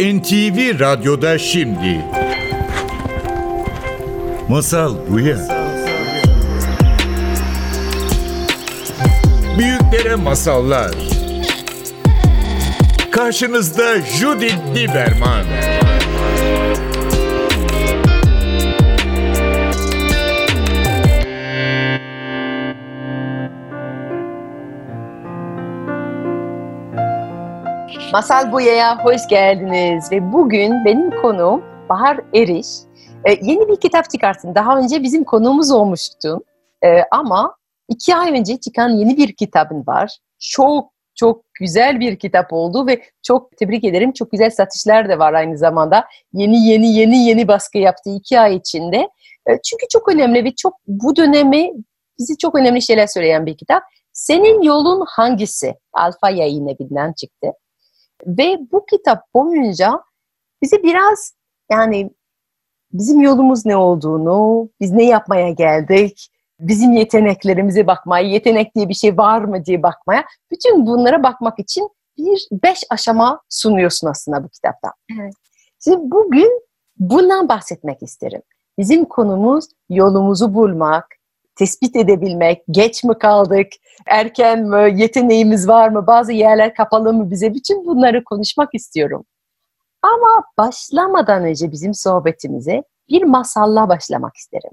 NTV Radyo'da şimdi. Masal Bu Ya. Büyüklere masallar. Karşınızda Judith Liberman. Masal Bu Ya'ya hoş geldiniz ve bugün benim konuğum Bahar Eriş. Yeni bir kitap çıkarttın. Daha önce bizim konuğumuz olmuştun. Ama 2 ay önce çıkan yeni bir kitabın var. Çok güzel bir kitap oldu ve çok tebrik ederim. Çok güzel satışlar da var aynı zamanda. Yeni baskı yaptı 2 ay içinde. Çünkü çok önemli ve çok bu dönemi bizi çok önemli şeyler söyleyen bir kitap. Senin yolun hangisi? Alfa Yayınevi'nden çıktı. Ve bu kitap boyunca bize biraz yani bizim yolumuz ne olduğunu, biz ne yapmaya geldik, bizim yeteneklerimize bakmayı, yetenek diye bir şey var mı diye bakmaya, bütün bunlara bakmak için 5 aşama sunuyorsun aslında bu kitapta. Evet. Şimdi bugün bundan bahsetmek isterim. Bizim konumuz yolumuzu bulmak, tespit edebilmek, geç mi kaldık, erken mi, yeteneğimiz var mı, bazı yerler kapalı mı bize, bütün bunları konuşmak istiyorum. Ama başlamadan önce bizim sohbetimize bir masalla başlamak isterim.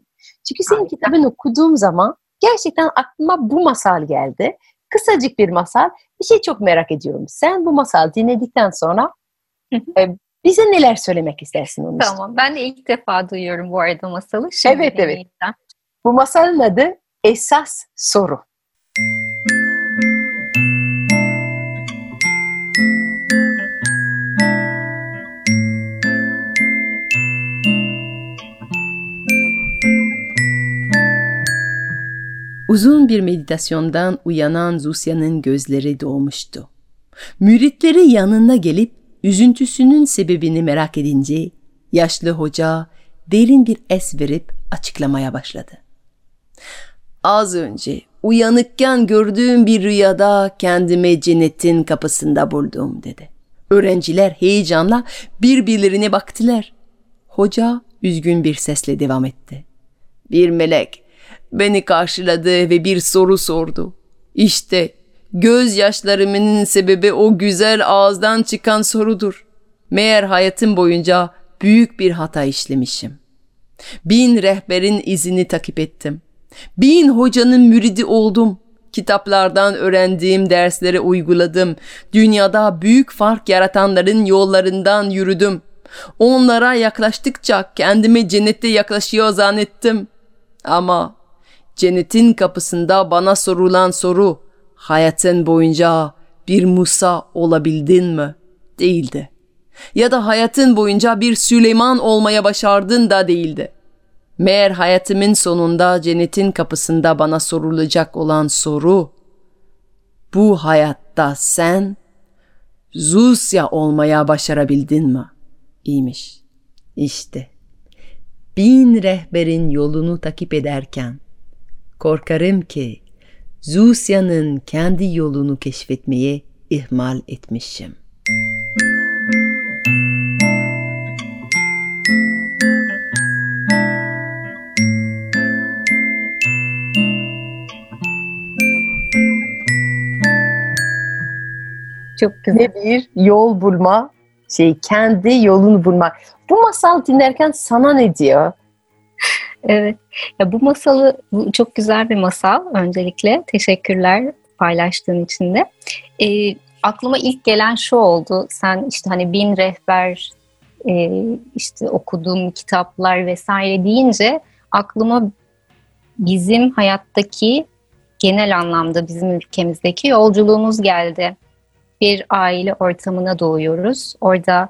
Çünkü senin kitabını okuduğum zaman gerçekten aklıma bu masal geldi. Kısacık bir masal. Bir şey çok merak ediyorum. Sen bu masalı dinledikten sonra bize neler söylemek istersin onun için? Tamam. Ben de ilk defa duyuyorum bu arada masalı. Şimdi evet. Bu masalın adı Esas Sorun. Uzun bir meditasyondan uyanan Zusya'nın gözleri dolmuştu. Müritleri yanına gelip üzüntüsünün sebebini merak edince yaşlı hoca derin bir es verip açıklamaya başladı. Az önce uyanıkken gördüğüm bir rüyada kendimi cennetin kapısında buldum dedi. Öğrenciler heyecanla birbirlerine baktılar. Hoca üzgün bir sesle devam etti. Bir melek beni karşıladı ve bir soru sordu. İşte gözyaşlarımın sebebi o güzel ağızdan çıkan sorudur. Meğer hayatım boyunca büyük bir hata işlemişim. 1000 rehberin izini takip ettim. 1000 hocanın müridi oldum. Kitaplardan öğrendiğim derslere uyguladım. Dünyada büyük fark yaratanların yollarından yürüdüm. Onlara yaklaştıkça kendimi cennette yaklaşıyor zannettim. Ama cennetin kapısında bana sorulan soru, hayatın boyunca bir Musa olabildin mi? Değildi. Ya da hayatın boyunca bir Süleyman olmaya başardın da değildi. Meğer hayatımın sonunda cennetin kapısında bana sorulacak olan soru, bu hayatta sen Zusya olmaya başarabildin mi? İyiymiş. İşte 1000 rehberin yolunu takip ederken, korkarım ki Zusya'nın kendi yolunu keşfetmeyi ihmal etmişim. Çok güzel. Ne bir yol bulma, kendi yolunu bulmak. Bu masal dinlerken sana ne diyor? Evet. Ya bu çok güzel bir masal öncelikle. Teşekkürler paylaştığın için de. Aklıma ilk gelen şu oldu. Sen işte 1000 rehber, işte okuduğum kitaplar vesaire deyince aklıma bizim hayattaki genel anlamda bizim ülkemizdeki yolculuğumuz geldi. Bir aile ortamına doğuyoruz. Orada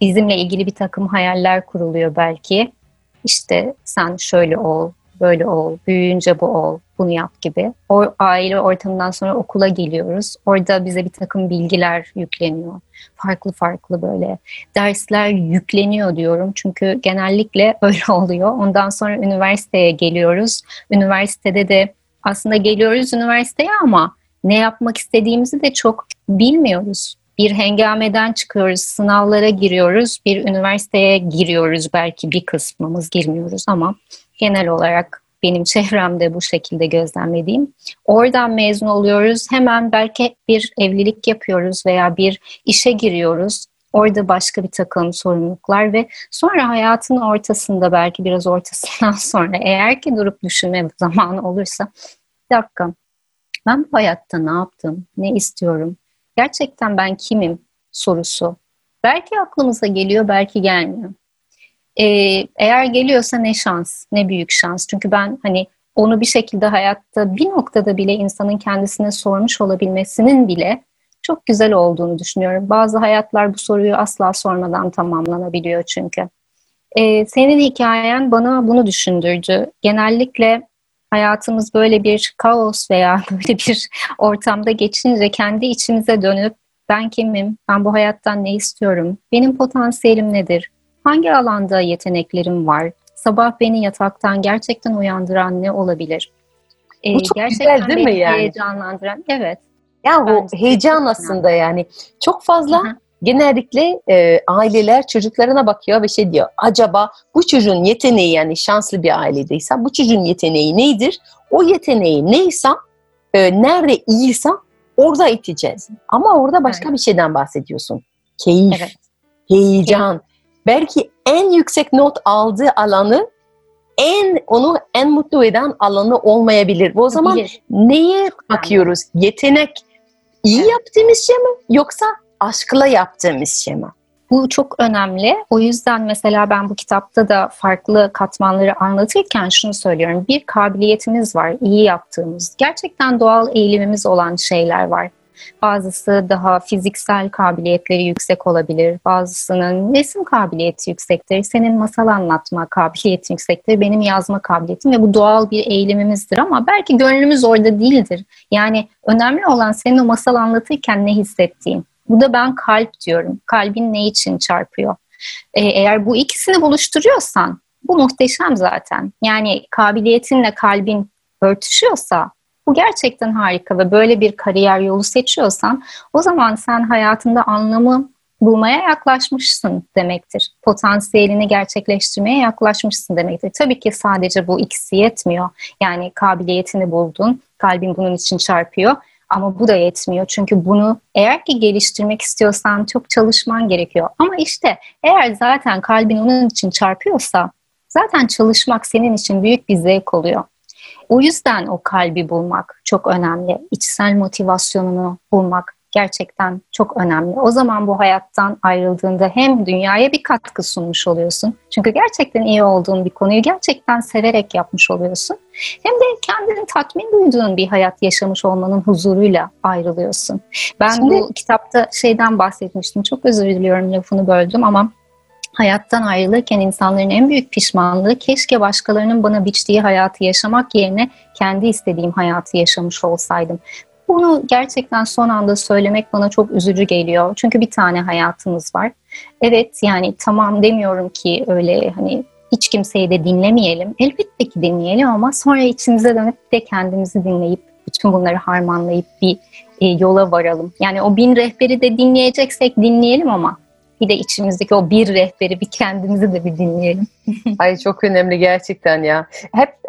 bizimle ilgili bir takım hayaller kuruluyor belki. İşte sen şöyle ol, böyle ol, büyüyünce bu ol, bunu yap gibi. O aile ortamından sonra okula geliyoruz. Orada bize bir takım bilgiler yükleniyor. Farklı böyle dersler yükleniyor diyorum. Çünkü genellikle öyle oluyor. Ondan sonra üniversiteye geliyoruz. Üniversitede de aslında geliyoruz üniversiteye ama ne yapmak istediğimizi de çok bilmiyoruz. bir hengameden çıkıyoruz, sınavlara giriyoruz, bir üniversiteye giriyoruz. Belki bir kısmımız girmiyoruz ama genel olarak benim çevremde bu şekilde gözlemlediğim. Oradan mezun oluyoruz, hemen belki bir evlilik yapıyoruz veya bir işe giriyoruz. Orada başka bir takım sorumluluklar ve sonra hayatın ortasında, belki biraz ortasından sonra, eğer ki durup düşünme zamanı olursa, bir dakika, ben bu hayatta ne yaptım, ne istiyorum, gerçekten ben kimim sorusu. Belki aklımıza geliyor, belki gelmiyor. Eğer geliyorsa ne şans, ne büyük şans. Çünkü ben hani onu bir şekilde hayatta bir noktada bile insanın kendisine sormuş olabilmesinin bile çok güzel olduğunu düşünüyorum. Bazı hayatlar bu soruyu asla sormadan tamamlanabiliyor çünkü. Senin hikayen bana bunu düşündürdü. Genellikle hayatımız böyle bir kaos veya böyle bir ortamda geçince kendi içimize dönüp ben kimim, ben bu hayattan ne istiyorum, benim potansiyelim nedir, hangi alanda yeteneklerim var, sabah beni yataktan gerçekten uyandıran ne olabilir? Bu çok gerçekten güzel değil mi yani? Heyecanlandıran, evet. Ya o heyecan aslında yani. Çok fazla genellikle aileler çocuklarına bakıyor ve şey diyor. Acaba bu çocuğun yeteneği, yani şanslı bir ailedeyse, bu çocuğun yeteneği nedir? O yeteneği neyse, nerede iyiyse orada iteceğiz. Ama orada başka bir şeyden bahsediyorsun. Keyif, heyecan. Belki en yüksek not aldığı alanı, onu en mutlu eden alanı olmayabilir. O zaman neye bakıyoruz? Yetenek iyi yaptığımız şey mi, yoksa aşkla yaptığımız şey mi? Bu çok önemli. O yüzden mesela ben bu kitapta da farklı katmanları anlatırken şunu söylüyorum. Bir kabiliyetimiz var, iyi yaptığımız. Gerçekten doğal eğilimimiz olan şeyler var. Bazısı daha fiziksel kabiliyetleri yüksek olabilir. Bazısının resim kabiliyeti yüksektir. Senin masal anlatma kabiliyetin yüksektir. Benim yazma kabiliyetim ve bu doğal bir eğilimimizdir ama belki gönlümüz orada değildir. Yani önemli olan senin o masal anlatırken ne hissettiğin. Bu da ben kalp diyorum. Kalbin ne için çarpıyor? Eğer bu ikisini buluşturuyorsan bu muhteşem zaten. Yani kabiliyetinle kalbin örtüşüyorsa bu gerçekten harika ve böyle bir kariyer yolu seçiyorsan o zaman sen hayatında anlamı bulmaya yaklaşmışsın demektir. Potansiyelini gerçekleştirmeye yaklaşmışsın demektir. Tabii ki sadece bu ikisi yetmiyor. Yani kabiliyetini buldun, kalbin bunun için çarpıyor ama bu da yetmiyor. Çünkü bunu eğer ki geliştirmek istiyorsan çok çalışman gerekiyor. Ama işte eğer zaten kalbin onun için çarpıyorsa zaten çalışmak senin için büyük bir zevk oluyor. O yüzden o kalbi bulmak çok önemli. İçsel motivasyonunu bulmak gerçekten çok önemli. O zaman bu hayattan ayrıldığında hem dünyaya bir katkı sunmuş oluyorsun. Çünkü gerçekten iyi olduğun bir konuyu gerçekten severek yapmış oluyorsun. Hem de kendini tatmin duyduğun bir hayat yaşamış olmanın huzuruyla ayrılıyorsun. Ben bu kitapta şeyden bahsetmiştim. Çok özür diliyorum, lafını böldüm ama hayattan ayrılırken insanların en büyük pişmanlığı keşke başkalarının bana biçtiği hayatı yaşamak yerine kendi istediğim hayatı yaşamış olsaydım. Bunu gerçekten son anda söylemek bana çok üzücü geliyor. Çünkü bir tane hayatımız var. Evet, yani tamam demiyorum ki öyle hani hiç kimseyi de dinlemeyelim. Elbette ki dinleyelim ama sonra içimize dönüp de kendimizi dinleyip bütün bunları harmanlayıp bir yola varalım. Yani o 1000 rehberi de dinleyeceksek dinleyelim ama bir de içimizdeki o bir rehberi, bir kendimizi de bir dinleyelim. Ay çok önemli gerçekten ya.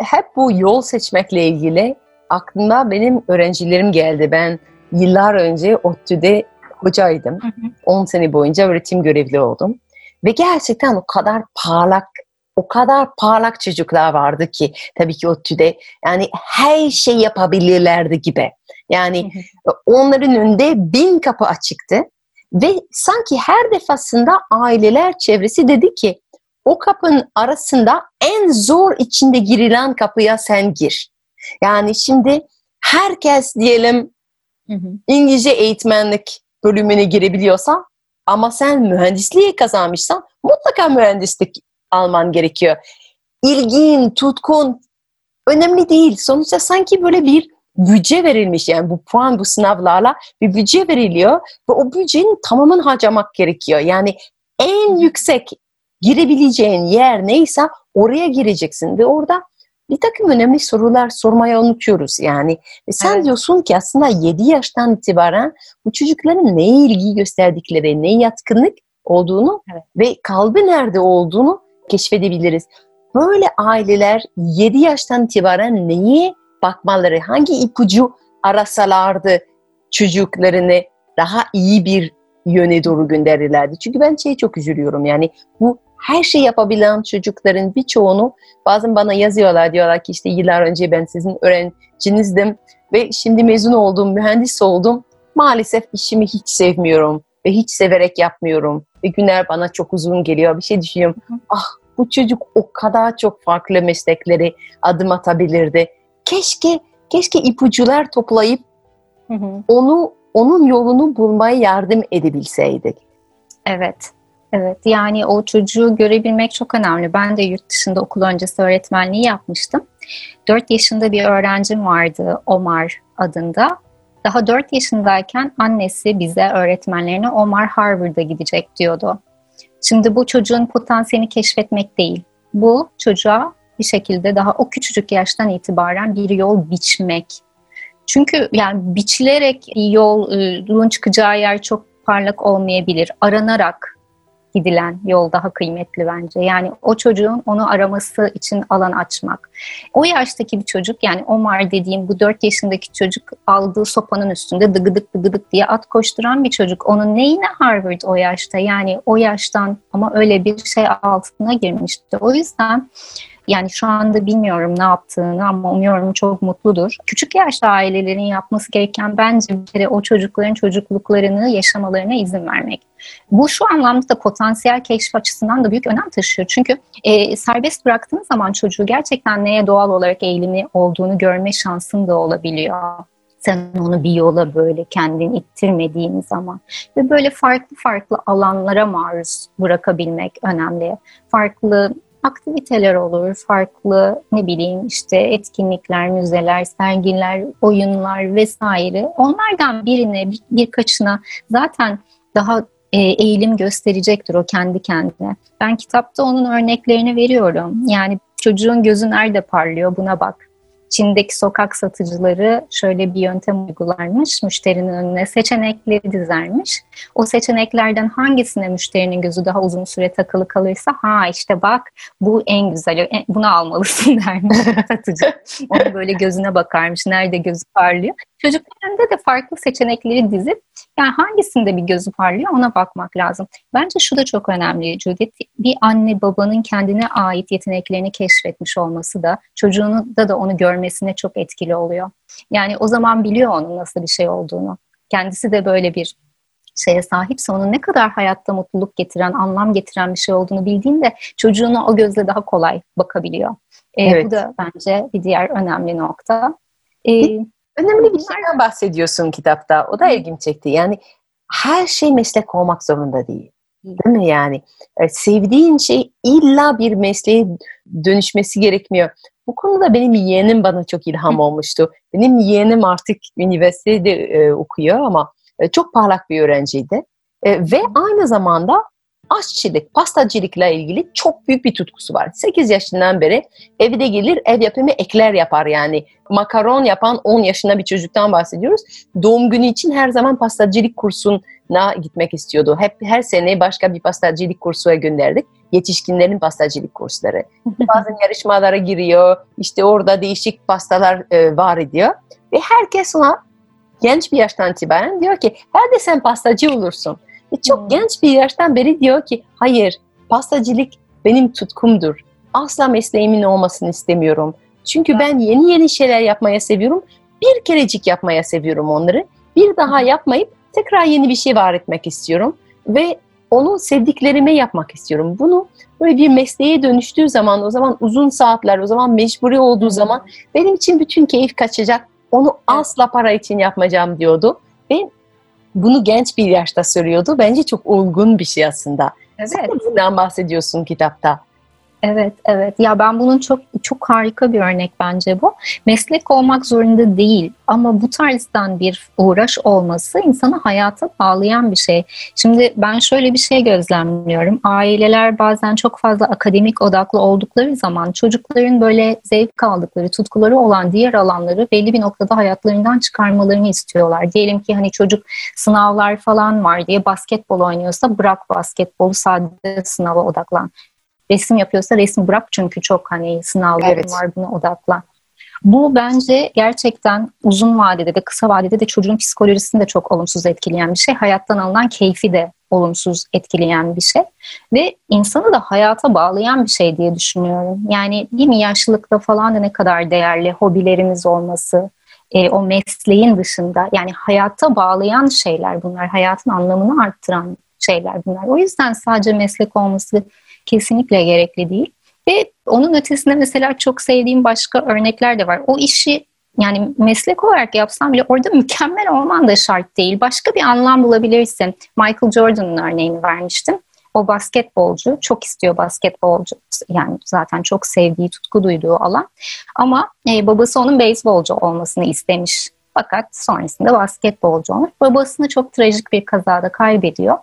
Hep bu yol seçmekle ilgili aklımda benim öğrencilerim geldi. Ben yıllar önce ODTÜ'de hocaydım. 10 sene boyunca öğretim görevli oldum. Ve gerçekten o kadar parlak çocuklar vardı ki tabii ki ODTÜ'de yani her şey yapabilirlerdi gibi. Yani onların önünde 1000 kapı açıktı. Ve sanki her defasında aileler çevresi dedi ki o kapının arasında en zor içinde girilen kapıya sen gir. Yani şimdi herkes diyelim İngilizce eğitmenlik bölümüne girebiliyorsan ama sen mühendisliği kazanmışsan mutlaka mühendislik alman gerekiyor. İlgin, tutkun önemli değil. Sonuçta sanki böyle bir bütçe verilmiş, yani bu puan, bu sınavlarla bir bütçe veriliyor ve o bütçenin tamamını harcamak gerekiyor. Yani en yüksek girebileceğin yer neyse oraya gireceksin ve orada bir takım önemli sorular sormayı unutuyoruz yani. Ve sen diyorsun ki aslında 7 yaştan itibaren bu çocukların neye ilgi gösterdikleri, neye yatkınlık olduğunu ve kalbi nerede olduğunu keşfedebiliriz. Böyle aileler 7 yaştan itibaren neye bakmaları, hangi ipucu arasalardı çocuklarını daha iyi bir yöne doğru gönderirlerdi. Çünkü ben çok üzülüyorum yani bu her şey yapabilen çocukların birçoğunu bazen bana yazıyorlar, diyorlar ki işte yıllar önce ben sizin öğrencinizdim ve şimdi mezun oldum, mühendis oldum. Maalesef işimi hiç sevmiyorum ve hiç severek yapmıyorum ve günler bana çok uzun geliyor. Bir şey düşünüyorum, ah bu çocuk o kadar çok farklı meslekleri adım atabilirdi. Keşke ipucular toplayıp onun yolunu bulmaya yardım edebilseydik. Evet. Yani o çocuğu görebilmek çok önemli. Ben de yurt dışında okul öncesi öğretmenliği yapmıştım. 4 yaşında bir öğrencim vardı, Omar adında. Daha 4 yaşındayken annesi bize, öğretmenlerine, Omar Harvard'a gidecek diyordu. Şimdi bu çocuğun potansiyelini keşfetmek değil. Bu çocuğa bir şekilde daha o küçücük yaştan itibaren bir yol biçmek. Çünkü yani biçilerek yolun çıkacağı yer çok parlak olmayabilir. Aranarak gidilen yol daha kıymetli bence. Yani o çocuğun onu araması için alan açmak. O yaştaki bir çocuk, yani Omar dediğim bu 4 yaşındaki çocuk, aldığı sopanın üstünde dıgıdık dıgıdık diye at koşturan bir çocuk. Onun neyine Harvard o yaşta? Yani o yaştan ama öyle bir şey altına girmişti. O yüzden yani şu anda bilmiyorum ne yaptığını ama umuyorum çok mutludur. Küçük yaşta ailelerin yapması gereken bence bir kere o çocukların çocukluklarını yaşamalarına izin vermek. Bu şu anlamda da potansiyel keşif açısından da büyük önem taşıyor. Çünkü serbest bıraktığınız zaman çocuğu gerçekten neye doğal olarak eğilimli olduğunu görme şansın da olabiliyor. Sen onu bir yola böyle kendini ittirmediğin zaman. Ve böyle farklı alanlara maruz bırakabilmek önemli. Farklı aktiviteler olur, farklı etkinlikler, müzeler, sergiler, oyunlar vesaire. Onlardan birine, birkaçına zaten daha eğilim gösterecektir o kendi kendine. Ben kitapta onun örneklerini veriyorum. Yani çocuğun gözü nerede parlıyor, buna bak. Çin'deki sokak satıcıları şöyle bir yöntem uygularmış. Müşterinin önüne seçenekleri dizermiş. O seçeneklerden hangisine müşterinin gözü daha uzun süre takılı kalırsa bak bu en güzeli, bunu almalısın dermiş satıcı. Onu böyle gözüne bakarmış. Nerede gözü parlıyor. Çocuklarında da farklı seçenekleri dizip yani hangisinde bir gözü parlıyor ona bakmak lazım. Bence şu da çok önemli Judith. Bir anne babanın kendine ait yeteneklerini keşfetmiş olması da çocuğunun da onu görmesine çok etkili oluyor. Yani o zaman biliyor onun nasıl bir şey olduğunu. Kendisi de böyle bir şeye sahipse onun ne kadar hayatta mutluluk getiren, anlam getiren bir şey olduğunu bildiğinde çocuğuna o gözle daha kolay bakabiliyor. Bu da bence bir diğer önemli nokta. Önemli bir şeyden bahsediyorsun kitapta. O da ilgimi çekti. Yani her şey meslek olmak zorunda değil. Değil mi yani? Sevdiğin şey illa bir mesleğe dönüşmesi gerekmiyor. Bu konuda benim yeğenim bana çok ilham olmuştu. Benim yeğenim artık üniversitede okuyor ama çok parlak bir öğrenciydi. Ve aynı zamanda aşçılık, pastacılıkla ilgili çok büyük bir tutkusu var. 8 yaşından beri evde gelir, ev yapımı ekler yapar yani. Makaron yapan 10 yaşında bir çocuktan bahsediyoruz. Doğum günü için her zaman pastacılık kursuna gitmek istiyordu. Hep her sene başka bir pastacılık kursuna gönderdik. Yetişkinlerin pastacılık kursları. Bazen yarışmalara giriyor, işte orada değişik pastalar var ediyor. Ve herkes ona genç bir yaştan itibaren diyor ki, hadi sen pastacı olursun. Çok genç bir yaştan beri diyor ki, hayır, pastacılık benim tutkumdur. Asla mesleğimin olmasını istemiyorum. Çünkü ben yeni şeyler yapmaya seviyorum. Bir kerecik yapmaya seviyorum onları. Bir daha yapmayıp tekrar yeni bir şey var etmek istiyorum. Ve onu sevdiklerime yapmak istiyorum. Bunu böyle bir mesleğe dönüştüğü zaman, o zaman uzun saatler, o zaman mecburi olduğu zaman benim için bütün keyif kaçacak. Onu asla para için yapmayacağım diyordu. Ve bunu genç bir yaşta söylüyordu. Bence çok olgun bir şey aslında. Evet. Sen de bundan bahsediyorsun kitapta. Evet, evet. Ya ben bunun çok harika bir örnek bence bu. Meslek olmak zorunda değil ama bu tarzdan bir uğraş olması insanı hayata bağlayan bir şey. Şimdi ben şöyle bir şey gözlemliyorum. Aileler bazen çok fazla akademik odaklı oldukları zaman çocukların böyle zevk aldıkları, tutkuları olan diğer alanları belli bir noktada hayatlarından çıkarmalarını istiyorlar. Diyelim ki hani çocuk sınavlar falan var diye basketbol oynuyorsa bırak basketbolu, sadece sınava odaklan. Resim yapıyorsa resim bırak çünkü çok hani sınavların var, buna odaklan. Bu bence gerçekten uzun vadede de kısa vadede de çocuğun psikolojisini de çok olumsuz etkileyen bir şey. Hayattan alınan keyfi de olumsuz etkileyen bir şey. Ve insanı da hayata bağlayan bir şey diye düşünüyorum. Yani değil mi, yaşlılıkta falan da ne kadar değerli hobilerimiz olması, o mesleğin dışında. Yani hayata bağlayan şeyler bunlar. Hayatın anlamını arttıran şeyler bunlar. O yüzden sadece meslek olması kesinlikle gerekli değil. Ve onun ötesinde mesela çok sevdiğim başka örnekler de var. O işi yani meslek olarak yapsan bile orada mükemmel olman da şart değil. Başka bir anlam bulabilirsin. Michael Jordan'ın örneğini vermiştim. O basketbolcu, çok istiyor basketbolcu. Yani zaten çok sevdiği, tutku duyduğu alan. Ama babası onun beyzbolcu olmasını istemiş. Fakat sonrasında basketbolcu olmuş. Babasını çok trajik bir kazada kaybediyor.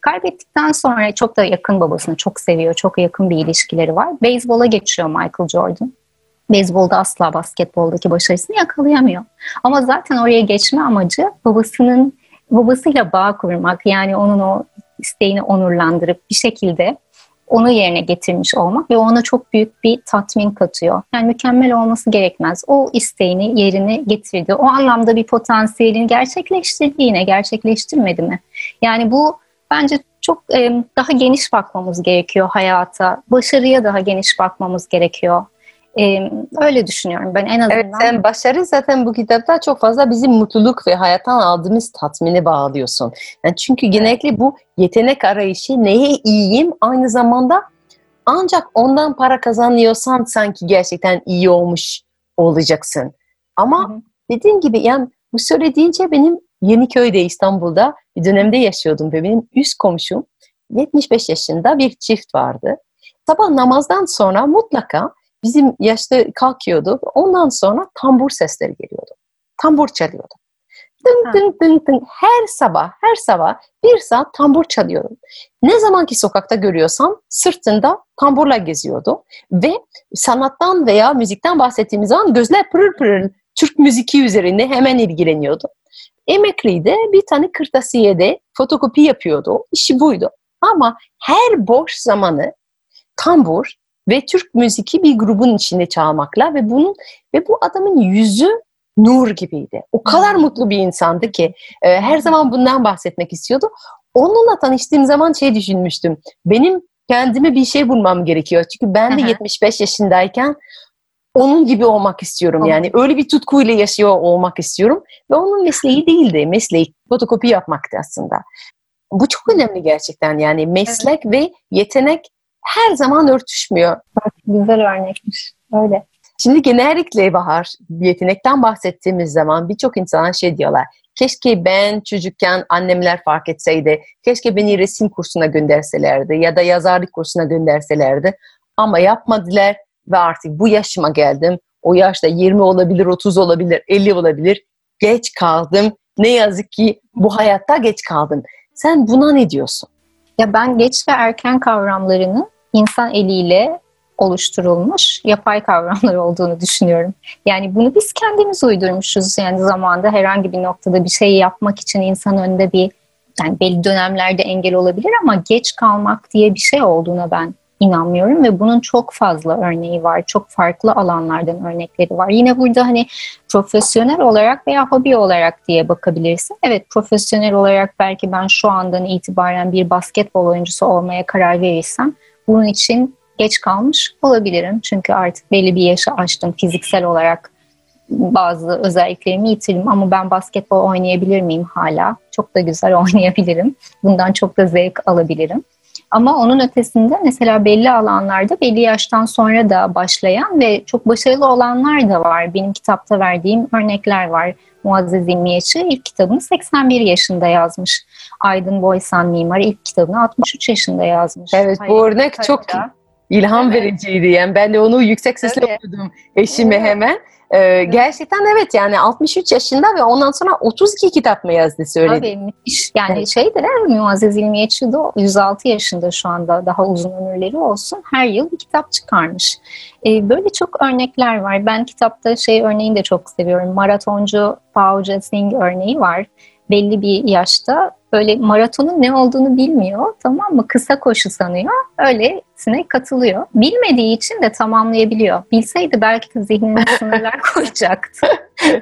Kaybettikten sonra çok da yakın, babasını çok seviyor, çok yakın bir ilişkileri var. Beyzbola geçiyor Michael Jordan. Beyzbolda asla basketboldaki başarısını yakalayamıyor. Ama zaten oraya geçme amacı babasıyla bağ kurmak. Yani onun o isteğini onurlandırıp bir şekilde onu yerine getirmiş olmak ve ona çok büyük bir tatmin katıyor. Yani mükemmel olması gerekmez. O isteğini yerine getirdi. O anlamda bir potansiyelini gerçekleştirmedi mi? Yani bu bence çok daha geniş bakmamız gerekiyor hayata. Başarıya daha geniş bakmamız gerekiyor. Öyle düşünüyorum ben en azından. Evet, başarı zaten bu kitapta çok fazla bizim mutluluk ve hayattan aldığımız tatmini bağlıyorsun. Yani çünkü genellikle bu yetenek arayışı, neye iyiyim, aynı zamanda ancak ondan para kazanıyorsan sanki gerçekten iyi olmuş olacaksın. Ama dediğim gibi yani bu söylediğince benim Yeniköy'de, İstanbul'da bir dönemde yaşıyordum ve benim üst komşum 75 yaşında bir çift vardı. Sabah namazdan sonra mutlaka bizim yaşta kalkıyordu. Ondan sonra tambur sesleri geliyordu. Tambur çalıyordu. Dın dın dın dın. Her sabah bir saat tambur çalıyordum. Ne zamanki sokakta görüyorsam sırtında tamburla geziyordu. Ve sanattan veya müzikten bahsettiğimiz zaman gözler pırıl pırıl Türk müziği üzerinde hemen ilgileniyordu. Emekliydi, bir tane kırtasiyede fotokopi yapıyordu. İşi buydu. Ama her boş zamanı tambur ve Türk müziği bir grubun içinde çalmakla ve bu adamın yüzü nur gibiydi. O kadar mutlu bir insandı ki her zaman bundan bahsetmek istiyordu. Onunla tanıştığım zaman düşünmüştüm. Benim kendime bir şey bulmam gerekiyor. Çünkü ben de 75 yaşındayken onun gibi olmak istiyorum yani. Öyle bir tutkuyla yaşıyor olmak istiyorum. Ve onun mesleği değildi. Mesleği fotokopi yapmaktı aslında. Bu çok önemli gerçekten yani. Meslek ve yetenek her zaman örtüşmüyor. Bak, güzel örnekmiş. Öyle. Şimdi genellikle Bahar, yetenekten bahsettiğimiz zaman birçok insana diyorlar. Keşke ben çocukken annemler fark etseydi. Keşke beni resim kursuna gönderselerdi ya da yazarlık kursuna gönderselerdi. Ama yapmadılar. Ve artık bu yaşıma geldim. O yaşta 20 olabilir, 30 olabilir, 50 olabilir. Geç kaldım. Ne yazık ki bu hayatta geç kaldım. Sen buna ne diyorsun? Ya ben geç ve erken kavramlarının insan eliyle oluşturulmuş yapay kavramlar olduğunu düşünüyorum. Yani bunu biz kendimiz uydurmuşuz. Yani zamanda herhangi bir noktada bir şey yapmak için insan önünde yani belli dönemlerde engel olabilir ama geç kalmak diye bir şey olduğuna ben inanmıyorum ve bunun çok fazla örneği var. Çok farklı alanlardan örnekleri var. Yine burada hani profesyonel olarak veya hobi olarak diye bakabilirsin. Evet, profesyonel olarak belki ben şu andan itibaren bir basketbol oyuncusu olmaya karar verirsem bunun için geç kalmış olabilirim. Çünkü artık belli bir yaşı aştım. Fiziksel olarak bazı özelliklerimi yitirdim ama ben basketbol oynayabilir miyim hala? Çok da güzel oynayabilirim. Bundan çok da zevk alabilirim. Ama onun ötesinde mesela belli alanlarda belli yaştan sonra da başlayan ve çok başarılı olanlar da var. Benim kitapta verdiğim örnekler var. Muazzez İmiyeç'i ilk kitabını 81 yaşında yazmış. Aydın Boysan Mimar ilk kitabını 63 yaşında yazmış. Evet, bu örnek çok İlham vericiydi yani. Ben de onu yüksek sesle okudum eşime hemen. Gerçekten evet, yani 63 yaşında ve ondan sonra 32 kitap mı yazdı söyledi. Tabii müthiş. Yani Muazzez İmiyeç'i de 106 yaşında şu anda, daha uzun ömürleri olsun. Her yıl bir kitap çıkarmış. Böyle çok örnekler var. Ben kitapta örneğini de çok seviyorum. Maratoncu Pavca Singh örneği var. Belli bir yaşta böyle maratonun ne olduğunu bilmiyor, tamam mı? Kısa koşu sanıyor. Öylesine katılıyor. Bilmediği için de tamamlayabiliyor. Bilseydi belki de zihnine sınırlar koyacaktı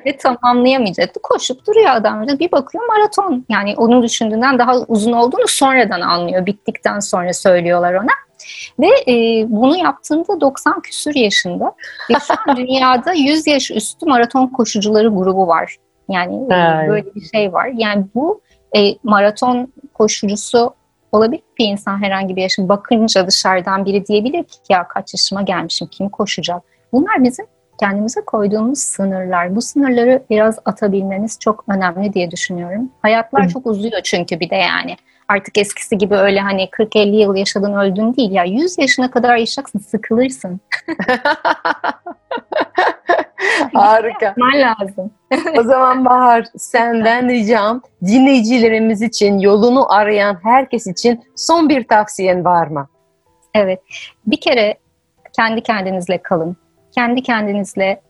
ve tamamlayamayacaktı. Koşup duruyor adamcağız. Bir bakıyor maraton. Yani onun düşündüğünden daha uzun olduğunu sonradan anlıyor. Bittikten sonra söylüyorlar ona. Ve bunu yaptığında 90 küsur yaşında. Ve şu an dünyada 100 yaş üstü maraton koşucuları grubu var. Yani böyle bir şey var. Yani bu maraton koşucusu olabilir bir insan herhangi bir yaşında. Bakınca dışarıdan biri diyebilir ki ya kaç yaşıma gelmişim, kim koşacak? Bunlar bizim kendimize koyduğumuz sınırlar. Bu sınırları biraz atabilmeniz çok önemli diye düşünüyorum. Hayatlar çok uzuyor çünkü bir de yani. Artık eskisi gibi öyle hani 40-50 yıl yaşadın öldün değil. Ya 100 yaşına kadar yaşayacaksın, sıkılırsın. Harika. Yapman lazım. O zaman Bahar, senden ricam dinleyicilerimiz için, yolunu arayan herkes için son bir tavsiyen var mı? Evet. Bir kere kendi kendinizle kalın. Kendi kendinizle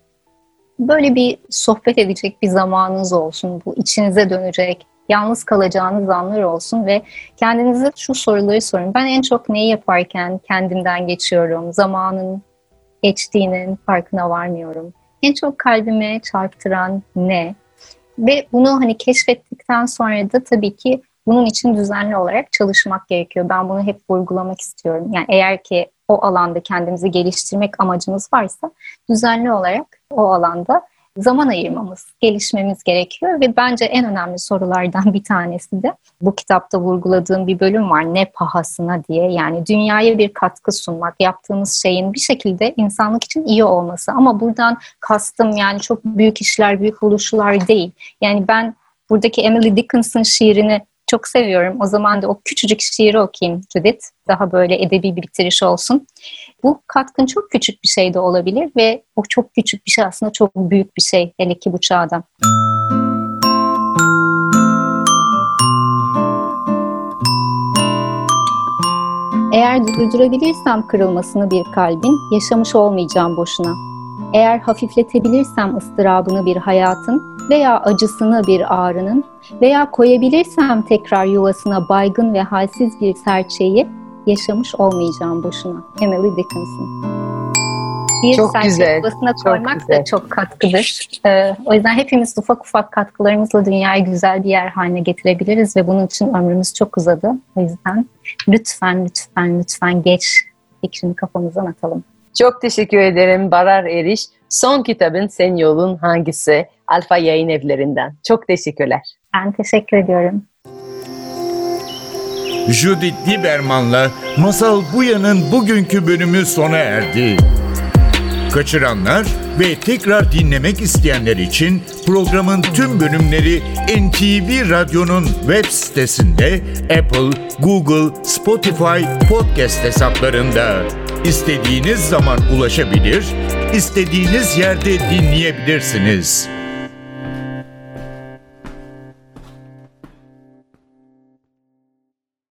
böyle bir sohbet edecek bir zamanınız olsun. Bu içinize dönecek, yalnız kalacağınız anlar olsun ve kendinize şu soruları sorun. Ben en çok neyi yaparken kendimden geçiyorum? Zamanın geçtiğinin farkına varmıyorum. En çok kalbime çarptıran ne? Ve bunu keşfettikten sonra da tabii ki bunun için düzenli olarak çalışmak gerekiyor. Ben bunu hep vurgulamak istiyorum. Yani eğer ki o alanda kendimizi geliştirmek amacımız varsa düzenli olarak o alanda zaman ayırmamız, gelişmemiz gerekiyor ve bence en önemli sorulardan bir tanesi de bu kitapta vurguladığım bir bölüm var. Ne pahasına diye, yani dünyaya bir katkı sunmak, yaptığımız şeyin bir şekilde insanlık için iyi olması. Ama buradan kastım yani çok büyük işler, büyük buluşlar değil. Yani ben buradaki Emily Dickinson şiirini çok seviyorum. O zaman da o küçücük şiiri okuyayım Judith. Daha böyle edebi bir bitiriş olsun. Bu katkın çok küçük bir şey de olabilir ve o çok küçük bir şey aslında çok büyük bir şey, hele ki bu çağda. Eğer durdurabilirsem kırılmasını bir kalbin, yaşamış olmayacağım boşuna. Eğer hafifletebilirsem ıstırabını bir hayatın veya acısını bir ağrının veya koyabilirsem tekrar yuvasına baygın ve halsiz bir serçeyi, yaşamış olmayacağım boşuna. Emily Dickinson. Çok güzel. Yuvasına koymak da çok katkıdır. O yüzden hepimiz ufak ufak katkılarımızla dünyayı güzel bir yer haline getirebiliriz ve bunun için ömrümüz çok uzadı. O yüzden lütfen geç fikrini kafamızdan atalım. Çok teşekkür ederim Bahar Eriş. Son kitabın Senin Yolun Hangisi? Alfa Yayınevlerinden. Çok teşekkürler. Ben teşekkür ediyorum. Judith Liberman'la Masal Bu Ya'nın bugünkü bölümü sona erdi. Kaçıranlar ve tekrar dinlemek isteyenler için programın tüm bölümleri NTV Radyo'nun web sitesinde, Apple, Google, Spotify podcast hesaplarında. İstediğiniz zaman ulaşabilir, istediğiniz yerde dinleyebilirsiniz.